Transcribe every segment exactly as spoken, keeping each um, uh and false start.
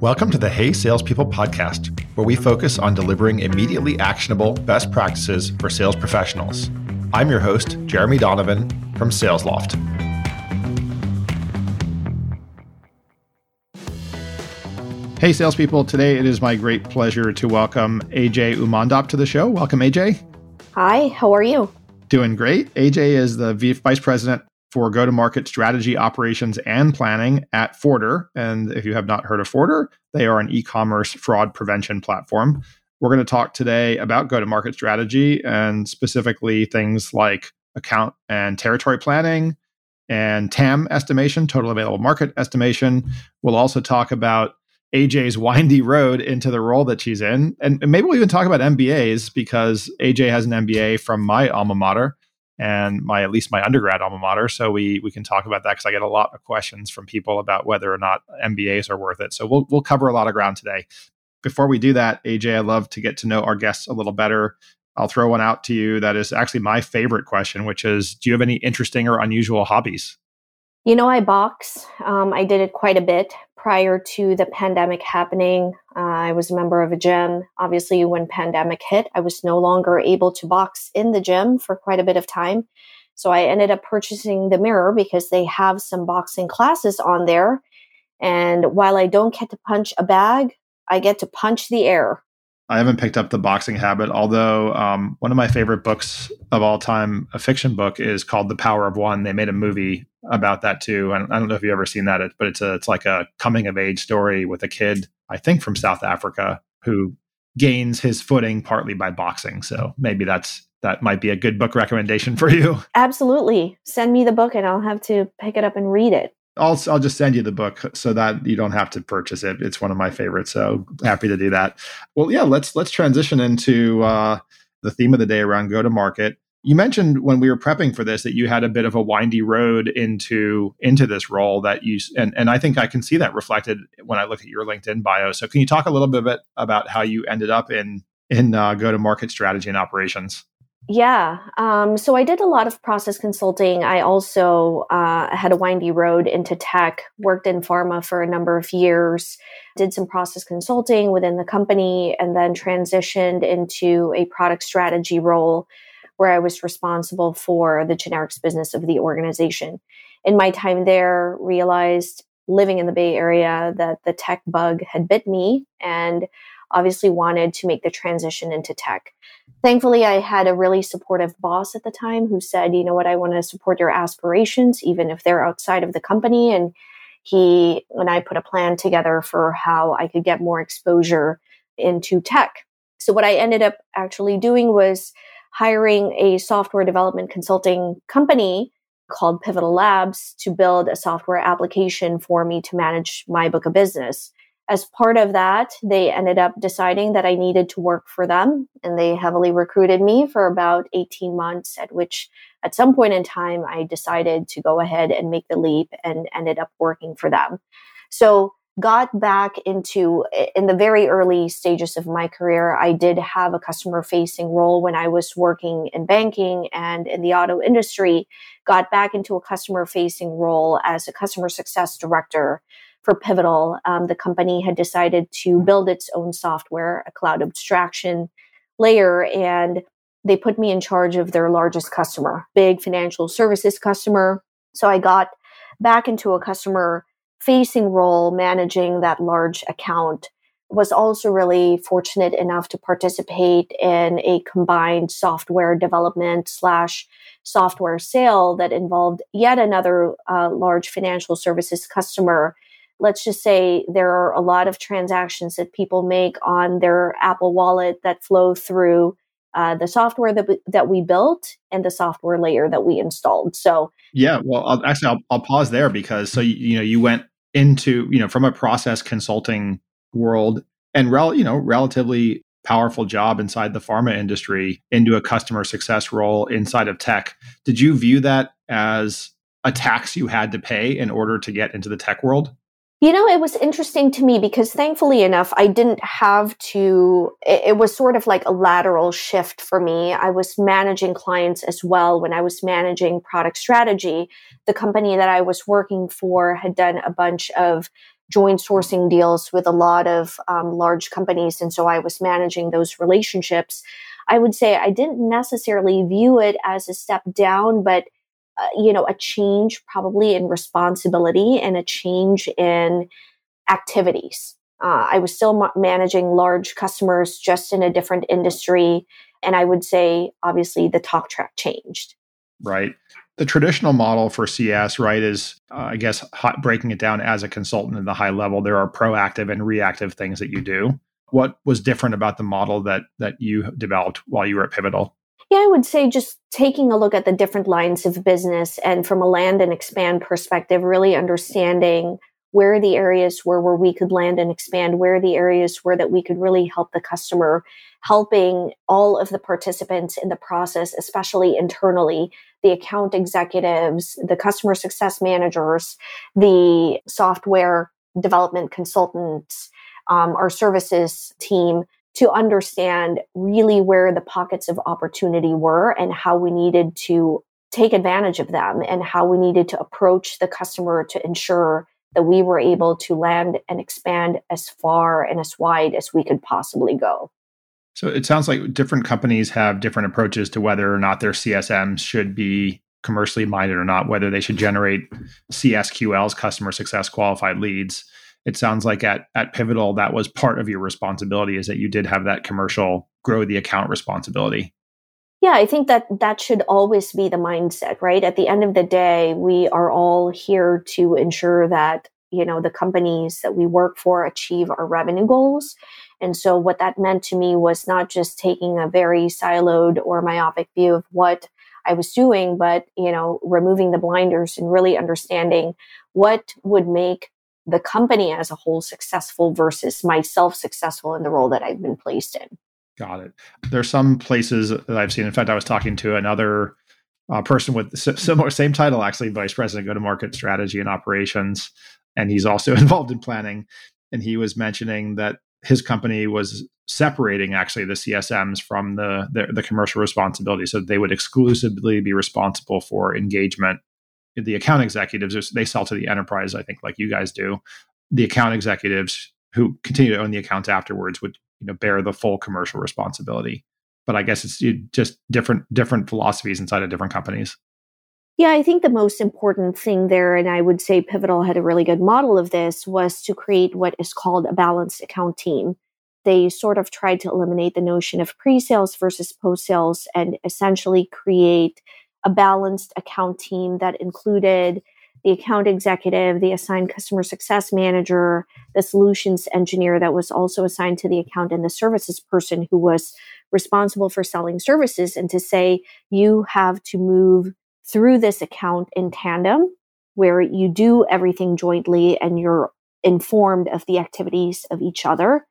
Welcome to the Hey Salespeople podcast, where we focus on delivering immediately actionable best practices for sales professionals. I'm your host, Jeremy Donovan from SalesLoft. Hey salespeople, today it is my great pleasure to welcome A J Umandop to the show. Welcome, A J. Hi, how are you? Doing great. A J is the Vice President for Go-to-Market Strategy, Operations, and Planning at Forter. And if you have not heard of Forter, they are an e-commerce fraud prevention platform. We're going to talk today about go-to-market strategy and specifically things like account and territory planning and T A M estimation, total available market estimation. We'll also talk about A J's windy road into the role that she's in. And, and maybe we'll even talk about M B As, because A J has an M B A from my alma mater, and my at least my undergrad alma mater. So we we can talk about that, because I get a lot of questions from people about whether or not M B As are worth it. So we'll we'll cover a lot of ground today. Before we do that, A J, I'd love to get to know our guests a little better. I'll throw one out to you that is actually my favorite question, which is, do you have any interesting or unusual hobbies? You know, I box. Um, I did it quite a bit prior to the pandemic happening. Uh, I was a member of a gym. Obviously, when pandemic hit, I was no longer able to box in the gym for quite a bit of time. So I ended up purchasing the Mirror, because they have some boxing classes on there. And while I don't get to punch a bag, I get to punch the air. I haven't picked up the boxing habit, although um, one of my favorite books of all time, a fiction book, is called The Power of One. They made a movie about that too. I don't, I don't know if you've ever seen that, but it's a, it's like a coming of age story with a kid, I think from South Africa, who gains his footing partly by boxing. So maybe that's that might be a good book recommendation for you. Absolutely. Send me the book and I'll have to pick it up and read it. I'll, I'll just send you the book so that you don't have to purchase it. It's one of my favorites, so happy to do that. Well, yeah, let's let's transition into uh, the theme of the day around go-to-market. You mentioned when we were prepping for this that you had a bit of a windy road into into this role that you and and I think I can see that reflected when I look at your LinkedIn bio. So can you talk a little bit about how you ended up in in uh, go-to-market strategy and operations? Yeah. Um, so I did a lot of process consulting. I also uh, had a windy road into tech, worked in pharma for a number of years, did some process consulting within the company, and then transitioned into a product strategy role where I was responsible for the generics business of the organization. In my time there, realized living in the Bay Area that the tech bug had bit me, and obviously wanted to make the transition into tech. Thankfully, I had a really supportive boss at the time who said, you know what, I want to support your aspirations, even if they're outside of the company. And he and I put a plan together for how I could get more exposure into tech. So what I ended up actually doing was hiring a software development consulting company called Pivotal Labs to build a software application for me to manage my book of business. As part of that, they ended up deciding that I needed to work for them, and they heavily recruited me for about eighteen months, at which at some point in time, I decided to go ahead and make the leap and ended up working for them. So got back into, in the very early stages of my career, I did have a customer-facing role when I was working in banking and in the auto industry, got back into a customer-facing role as a customer success director for Pivotal. Um, the company had decided to build its own software, a cloud abstraction layer, and they put me in charge of their largest customer, big financial services customer. So I got back into a customer-facing role, managing that large account. Was also really fortunate enough to participate in a combined software development slash software sale that involved yet another uh, large financial services customer. Let's just say there are a lot of transactions that people make on their Apple Wallet that flow through uh, the software that we, that we built and the software layer that we installed. So yeah, well, I'll, actually, I'll, I'll pause there, because so you, you know you went into you know from a process consulting world and rel, you know relatively powerful job inside the pharma industry into a customer success role inside of tech. Did you view that as a tax you had to pay in order to get into the tech world? You know, it was interesting to me, because thankfully enough, I didn't have to, it, it was sort of like a lateral shift for me. I was managing clients as well when I was managing product strategy. The company that I was working for had done a bunch of joint sourcing deals with a lot of um, large companies. And so I was managing those relationships. I would say I didn't necessarily view it as a step down, but uh, you know, a change probably in responsibility and a change in activities. Uh, I was still ma- managing large customers, just in a different industry. And I would say, obviously, the talk track changed. Right. The traditional model for C S, right, is, uh, I guess, hot, breaking it down as a consultant at the high level, there are proactive and reactive things that you do. What was different about the model that that you developed while you were at Pivotal? Yeah, I would say just taking a look at the different lines of business and from a land and expand perspective, really understanding where are the areas where, where we could land and expand, where are the areas where that we could really help the customer, helping all of the participants in the process, especially internally, the account executives, the customer success managers, the software development consultants, um, our services team, to understand really where the pockets of opportunity were and how we needed to take advantage of them and how we needed to approach the customer to ensure that we were able to land and expand as far and as wide as we could possibly go. So it sounds like different companies have different approaches to whether or not their C S Ms should be commercially minded or not, whether they should generate C S Q Ls, customer success qualified leads. It sounds like at, at Pivotal, that was part of your responsibility, is that you did have that commercial grow the account responsibility. Yeah, I think that that should always be the mindset, right? At the end of the day, we are all here to ensure that, you know, the companies that we work for achieve our revenue goals. And so what that meant to me was not just taking a very siloed or myopic view of what I was doing, but, you know, removing the blinders and really understanding what would make the company as a whole successful versus myself successful in the role that I've been placed in. Got it. There's some places that I've seen. In fact, I was talking to another uh, person with similar, same title, actually, Vice President, Go-to-Market Strategy and Operations, and he's also involved in planning. And he was mentioning that his company was separating actually the C S Ms from the the, the commercial responsibility, so they would exclusively be responsible for engagement. The account executives, they sell to the enterprise, I think, like you guys do. The account executives who continue to own the accounts afterwards would, you know, bear the full commercial responsibility. But I guess it's just different different philosophies inside of different companies. Yeah, I think the most important thing there, and I would say Pivotal had a really good model of this, was to create what is called a balanced account team. They sort of tried to eliminate the notion of pre-sales versus post-sales and essentially create a balanced account team that included the account executive, the assigned customer success manager, the solutions engineer that was also assigned to the account, and the services person who was responsible for selling services, and to say, you have to move through this account in tandem where you do everything jointly and you're informed of the activities of each other.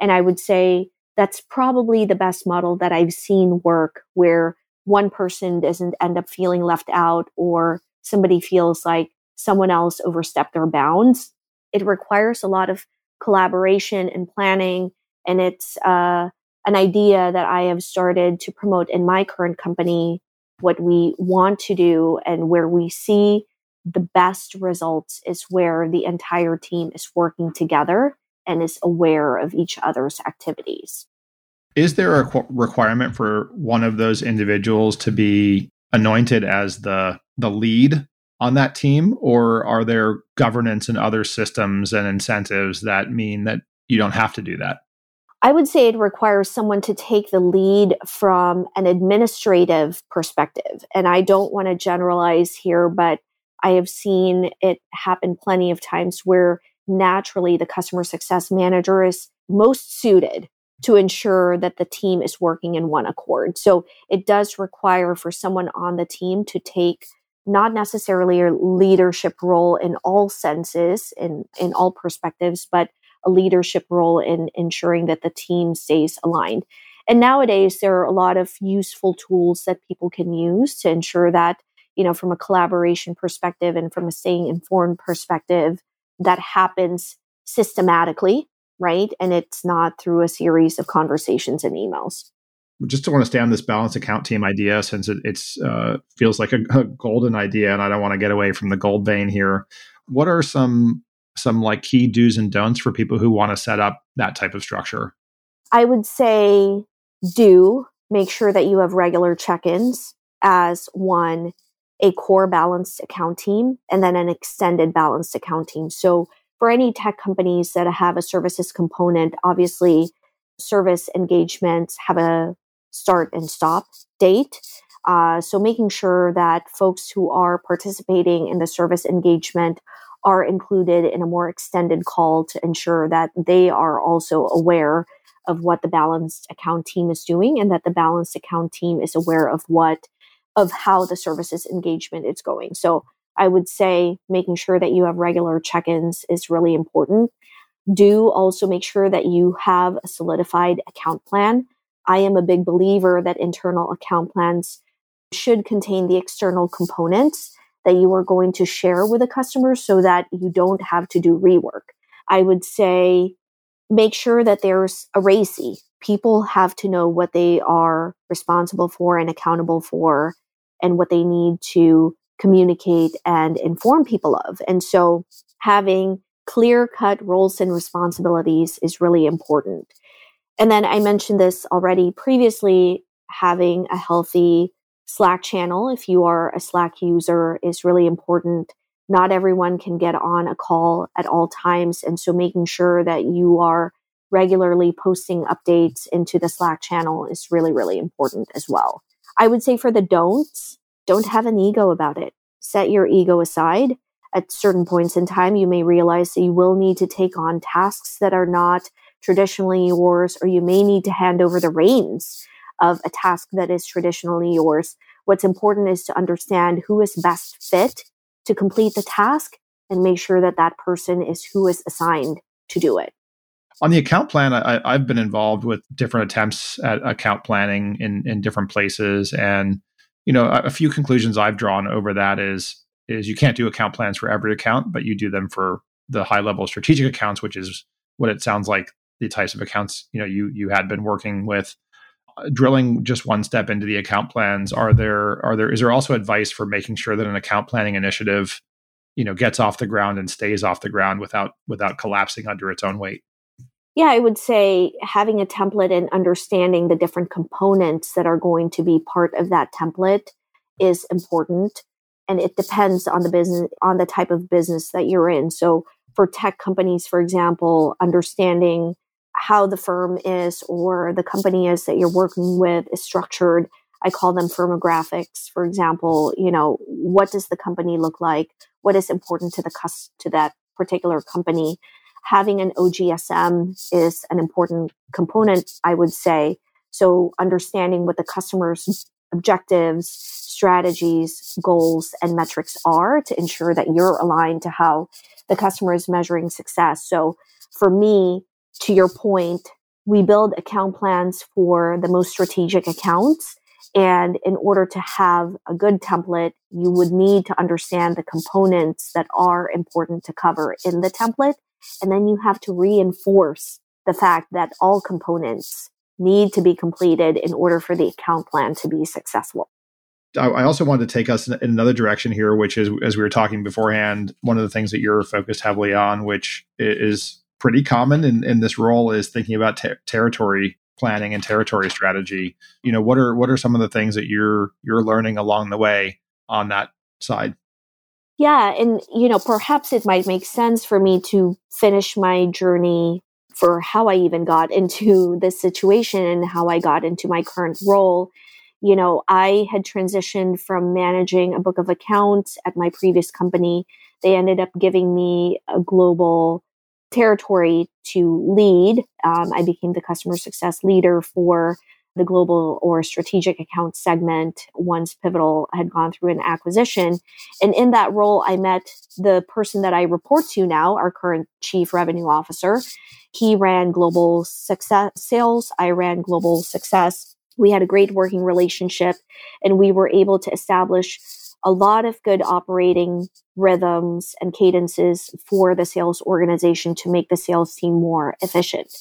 And I would say that's probably the best model that I've seen work, where one person doesn't end up feeling left out or somebody feels like someone else overstepped their bounds. It requires a lot of collaboration and planning. And it's uh, an idea that I have started to promote in my current company, what we want to do and where we see the best results is where the entire team is working together and is aware of each other's activities. Is there a requirement for one of those individuals to be anointed as the the lead on that team, or are there governance and other systems and incentives that mean that you don't have to do that? I would say it requires someone to take the lead from an administrative perspective. And I don't want to generalize here, but I have seen it happen plenty of times where naturally the customer success manager is most suited to ensure that the team is working in one accord. So it does require for someone on the team to take not necessarily a leadership role in all senses, in, in all perspectives, but a leadership role in ensuring that the team stays aligned. And nowadays, there are a lot of useful tools that people can use to ensure that, you know, from a collaboration perspective and from a staying informed perspective, that happens systematically, right? And it's not through a series of conversations and emails. Just to want to stay on this balanced account team idea, since it it's, uh, feels like a, a golden idea, and I don't want to get away from the gold vein here. What are some some like key do's and don'ts for people who want to set up that type of structure? I would say do make sure that you have regular check-ins as one, a core balanced account team, and then an extended balanced account team. So for any tech companies that have a services component, obviously service engagements have a start and stop date. Uh, so making sure that folks who are participating in the service engagement are included in a more extended call to ensure that they are also aware of what the balanced account team is doing, and that the balanced account team is aware of what, of how the services engagement is going. So I would say making sure that you have regular check-ins is really important. Do also make sure that you have a solidified account plan. I am a big believer that internal account plans should contain the external components that you are going to share with a customer so that you don't have to do rework. I would say make sure that there's a R A C I. People have to know what they are responsible for and accountable for, and what they need to communicate and inform people of. And so having clear-cut roles and responsibilities is really important. And then I mentioned this already previously, having a healthy Slack channel, if you are a Slack user, is really important. Not everyone can get on a call at all times. And so making sure that you are regularly posting updates into the Slack channel is really, really important as well. I would say for the don'ts, don't have an ego about it. Set your ego aside. At certain points in time, you may realize that you will need to take on tasks that are not traditionally yours, or you may need to hand over the reins of a task that is traditionally yours. What's important is to understand who is best fit to complete the task and make sure that that person is who is assigned to do it. On the account plan, I, I've been involved with different attempts at account planning in, in different places. And, you know, a, a few conclusions I've drawn over that is, is you can't do account plans for every account, but you do them for the high level strategic accounts, which is what it sounds like the types of accounts, you know, you, you had been working with. Drilling just one step into the account plans, are there, are there, is there also advice for making sure that an account planning initiative, you know, gets off the ground and stays off the ground without, without collapsing under its own weight? Yeah, I would say having a template and understanding the different components that are going to be part of that template is important. And it depends on the business, on the type of business that you're in. So for tech companies, for example, understanding how the firm is or the company is that you're working with is structured. I call them firmographics, for example. You know, what does the company look like? What is important to the cus- to that particular company? Having an O G S M is an important component, I would say. So understanding what the customer's objectives, strategies, goals, and metrics are to ensure that you're aligned to how the customer is measuring success. So for me, to your point, we build account plans for the most strategic accounts. And in order to have a good template, you would need to understand the components that are important to cover in the template. And then you have to reinforce the fact that all components need to be completed in order for the account plan to be successful. I also wanted to take us in another direction here, which is, as we were talking beforehand, one of the things that you're focused heavily on, which is pretty common in, in this role, is thinking about ter- territory planning and territory strategy. You know, what are what are some of the things that you're you're learning along the way on that side? Yeah. And, you know, perhaps it might make sense for me to finish my journey for how I even got into this situation and how I got into my current role. You know, I had transitioned from managing a book of accounts at my previous company. They ended up giving me a global territory to lead. Um, I became the customer success leader for the global or strategic account segment once Pivotal had gone through an acquisition. And in that role, I met the person that I report to now, our current chief revenue officer. He ran global success sales. I ran global success. We had a great working relationship, and we were able to establish a lot of good operating rhythms and cadences for the sales organization to make the sales team more efficient.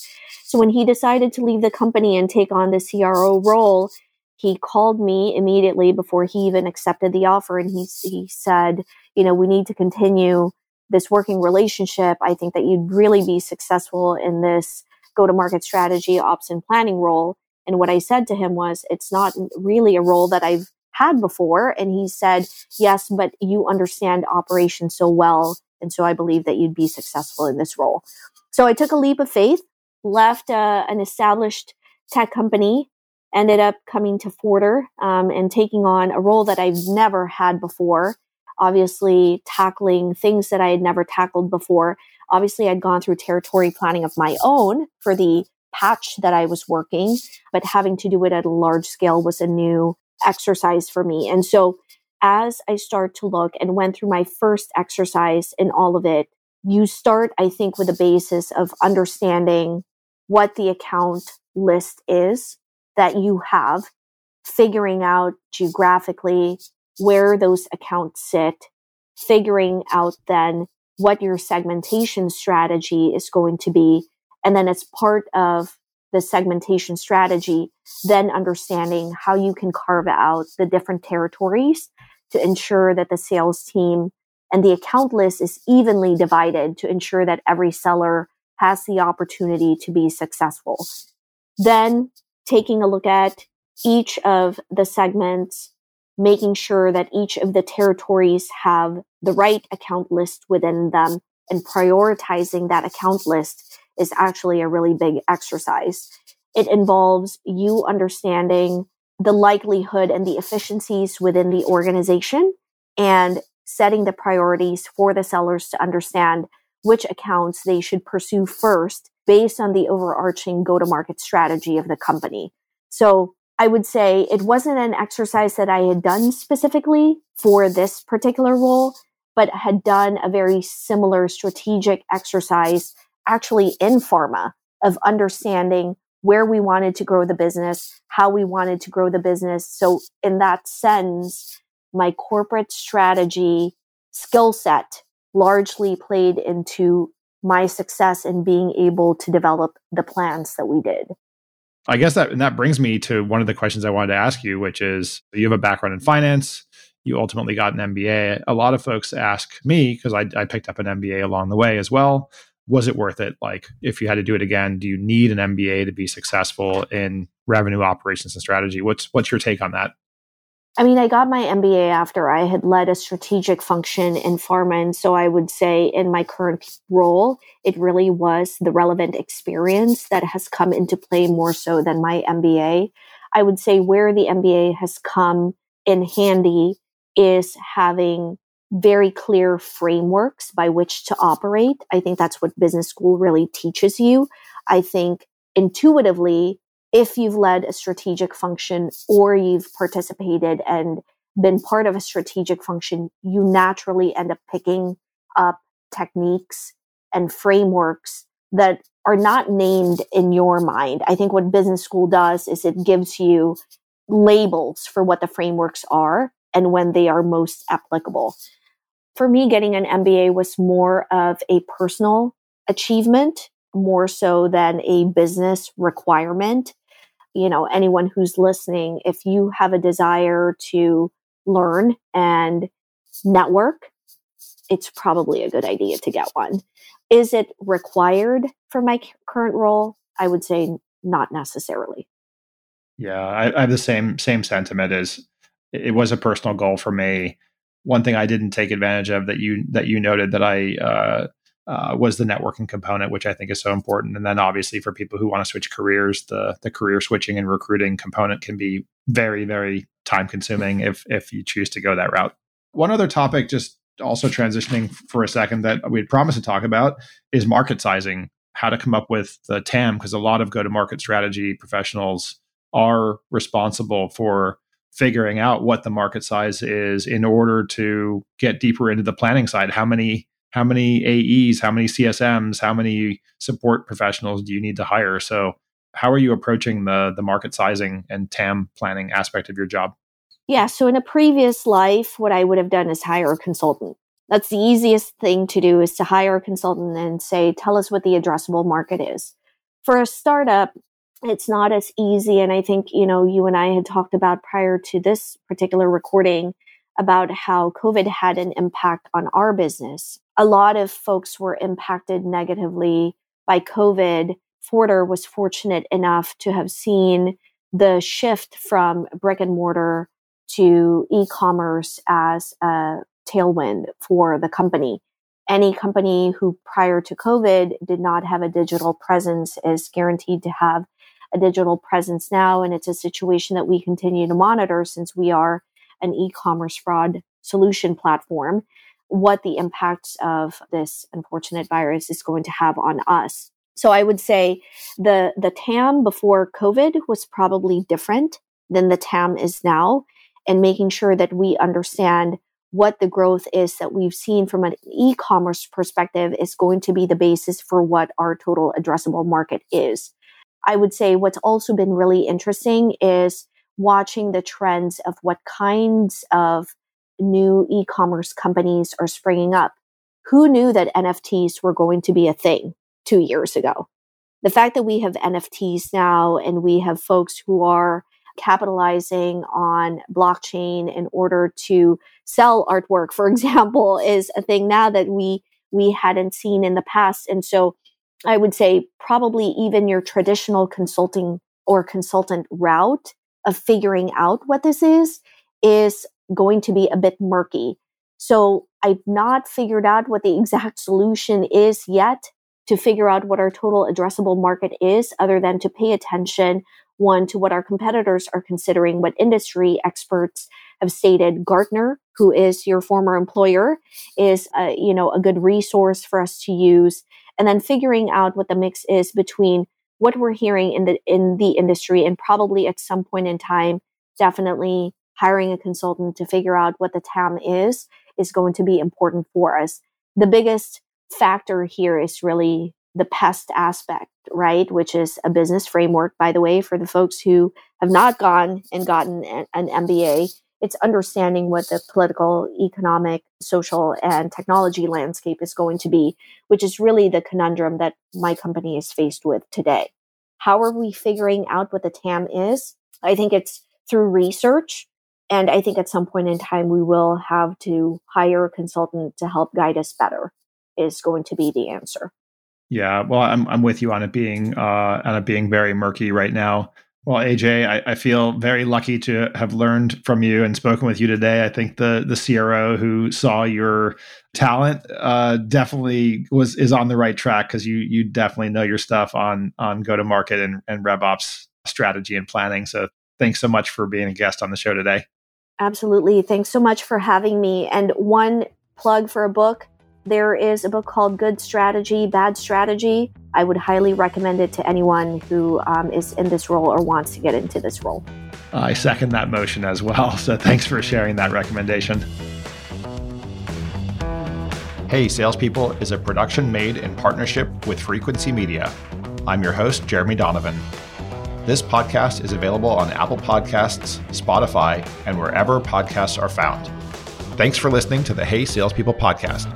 So when he decided to leave the company and take on the C R O role, he called me immediately before he even accepted the offer. And he, he said, you know, we need to continue this working relationship, I think that you'd really be successful in this go-to-market strategy, ops, and planning role. And what I said to him was, it's not really a role that I've had before. And he said, yes, but you understand operations so well. And so I believe that you'd be successful in this role. So I took a leap of faith, left uh, an established tech company, ended up coming to Forter um, and taking on a role that I've never had before, obviously tackling things that I had never tackled before. Obviously, I'd gone through territory planning of my own for the patch that I was working, but having to do it at a large scale was a new exercise for me. And so as I start to look and went through my first exercise in all of it, you start, I think, with a basis of understanding what the account list is that you have, figuring out geographically where those accounts sit, figuring out then what your segmentation strategy is going to be. And then as part of the segmentation strategy, then understanding how you can carve out the different territories to ensure that the sales team and the account list is evenly divided to ensure that every seller has the opportunity to be successful. Then taking a look at each of the segments, making sure that each of the territories have the right account list within them, and prioritizing that account list is actually a really big exercise. It involves you understanding the likelihood and the efficiencies within the organization and setting the priorities for the sellers to understand which accounts they should pursue first based on the overarching go-to-market strategy of the company. So I would say it wasn't an exercise that I had done specifically for this particular role, but had done a very similar strategic exercise actually in pharma of understanding where we wanted to grow the business, how we wanted to grow the business. So in that sense, my corporate strategy skill set largely played into my success in being able to develop the plans that we did. I guess that and that brings me to one of the questions I wanted to ask you, which is you have a background in finance. You ultimately got an M B A. A lot of folks ask me, because I, I picked up an M B A along the way as well, was it worth it? Like, if you had to do it again, do you need an M B A to be successful in revenue operations and strategy? What's what's your take on that? I mean, I got my M B A after I had led a strategic function in pharma. And so I would say in my current role, it really was the relevant experience that has come into play more so than my M B A. I would say where the M B A has come in handy is having very clear frameworks by which to operate. I think that's what business school really teaches you. I think intuitively, if you've led a strategic function or you've participated and been part of a strategic function, you naturally end up picking up techniques and frameworks that are not named in your mind. I think what business school does is it gives you labels for what the frameworks are and when they are most applicable. For me, getting an M B A was more of a personal achievement, more so than a business requirement. You know, anyone who's listening, if you have a desire to learn and network, it's probably a good idea to get one. Is it required for my current role? I would say not necessarily. Yeah, I, I have the same same sentiment. As it was a personal goal for me. One thing I didn't take advantage of that you that you noted that I uh, uh, was the networking component, which I think is so important. And then obviously for people who want to switch careers, the the career switching and recruiting component can be very, very time consuming if if you choose to go that route. One other topic, just also transitioning for a second, that we had promised to talk about is market sizing, how to come up with the T A M, because a lot of go-to-market strategy professionals are responsible for figuring out what the market size is in order to get deeper into the planning side. How many, how many A Es, how many C S Ms, how many support professionals do you need to hire? So how are you approaching the, the market sizing and T A M planning aspect of your job? Yeah. So in a previous life, what I would have done is hire a consultant. That's the easiest thing to do, is to hire a consultant and say, tell us what the addressable market is. For a startup, it's not as easy. And I think, you know, you and I had talked about prior to this particular recording about how COVID had an impact on our business. A lot of folks were impacted negatively by COVID. Forter was fortunate enough to have seen the shift from brick and mortar to e-commerce as a tailwind for the company. Any company who prior to COVID did not have a digital presence is guaranteed to have a digital presence now. And it's a situation that we continue to monitor since we are an e-commerce fraud solution platform, what the impacts of this unfortunate virus is going to have on us. So I would say the, the T A M before COVID was probably different than the T A M is now, and making sure that we understand what the growth is that we've seen from an e-commerce perspective is going to be the basis for what our total addressable market is. I would say what's also been really interesting is watching the trends of what kinds of new e-commerce companies are springing up. Who knew that N F Ts were going to be a thing two years ago? The fact that we have N F Ts now and we have folks who are capitalizing on blockchain in order to sell artwork, for example, is a thing now that we we hadn't seen in the past. And so I would say probably even your traditional consulting or consultant route of figuring out what this is is going to be a bit murky. So I've not figured out what the exact solution is yet to figure out what our total addressable market is, other than to pay attention, one, to what our competitors are considering, what industry experts have stated. Gartner, who is your former employer, is a, you know, a good resource for us to use. And then figuring out what the mix is between what we're hearing in the in the industry and probably at some point in time, definitely hiring a consultant to figure out what the T A M is, is going to be important for us. The biggest factor here is really the PEST aspect, right? Which is a business framework, by the way, for the folks who have not gone and gotten an, an M B A. It's understanding what the political, economic, social, and technology landscape is going to be, which is really the conundrum that my company is faced with today. How are we figuring out what the T A M is? I think it's through research. And I think at some point in time, we will have to hire a consultant to help guide us better is going to be the answer. Yeah, well, I'm I'm with you on it being uh, on it being very murky right now. Well, A J, I, I feel very lucky to have learned from you and spoken with you today. I think the the C R O who saw your talent uh, definitely was is on the right track, because you you definitely know your stuff on on go to market and and RevOps strategy and planning. So thanks so much for being a guest on the show today. Absolutely, thanks so much for having me. And one plug for a book. There is a book called Good Strategy, Bad Strategy. I would highly recommend it to anyone who um, is in this role or wants to get into this role. I second that motion as well. So thanks for sharing that recommendation. Hey, Salespeople is a production made in partnership with Frequency Media. I'm your host, Jeremy Donovan. This podcast is available on Apple Podcasts, Spotify, and wherever podcasts are found. Thanks for listening to the Hey Salespeople podcast.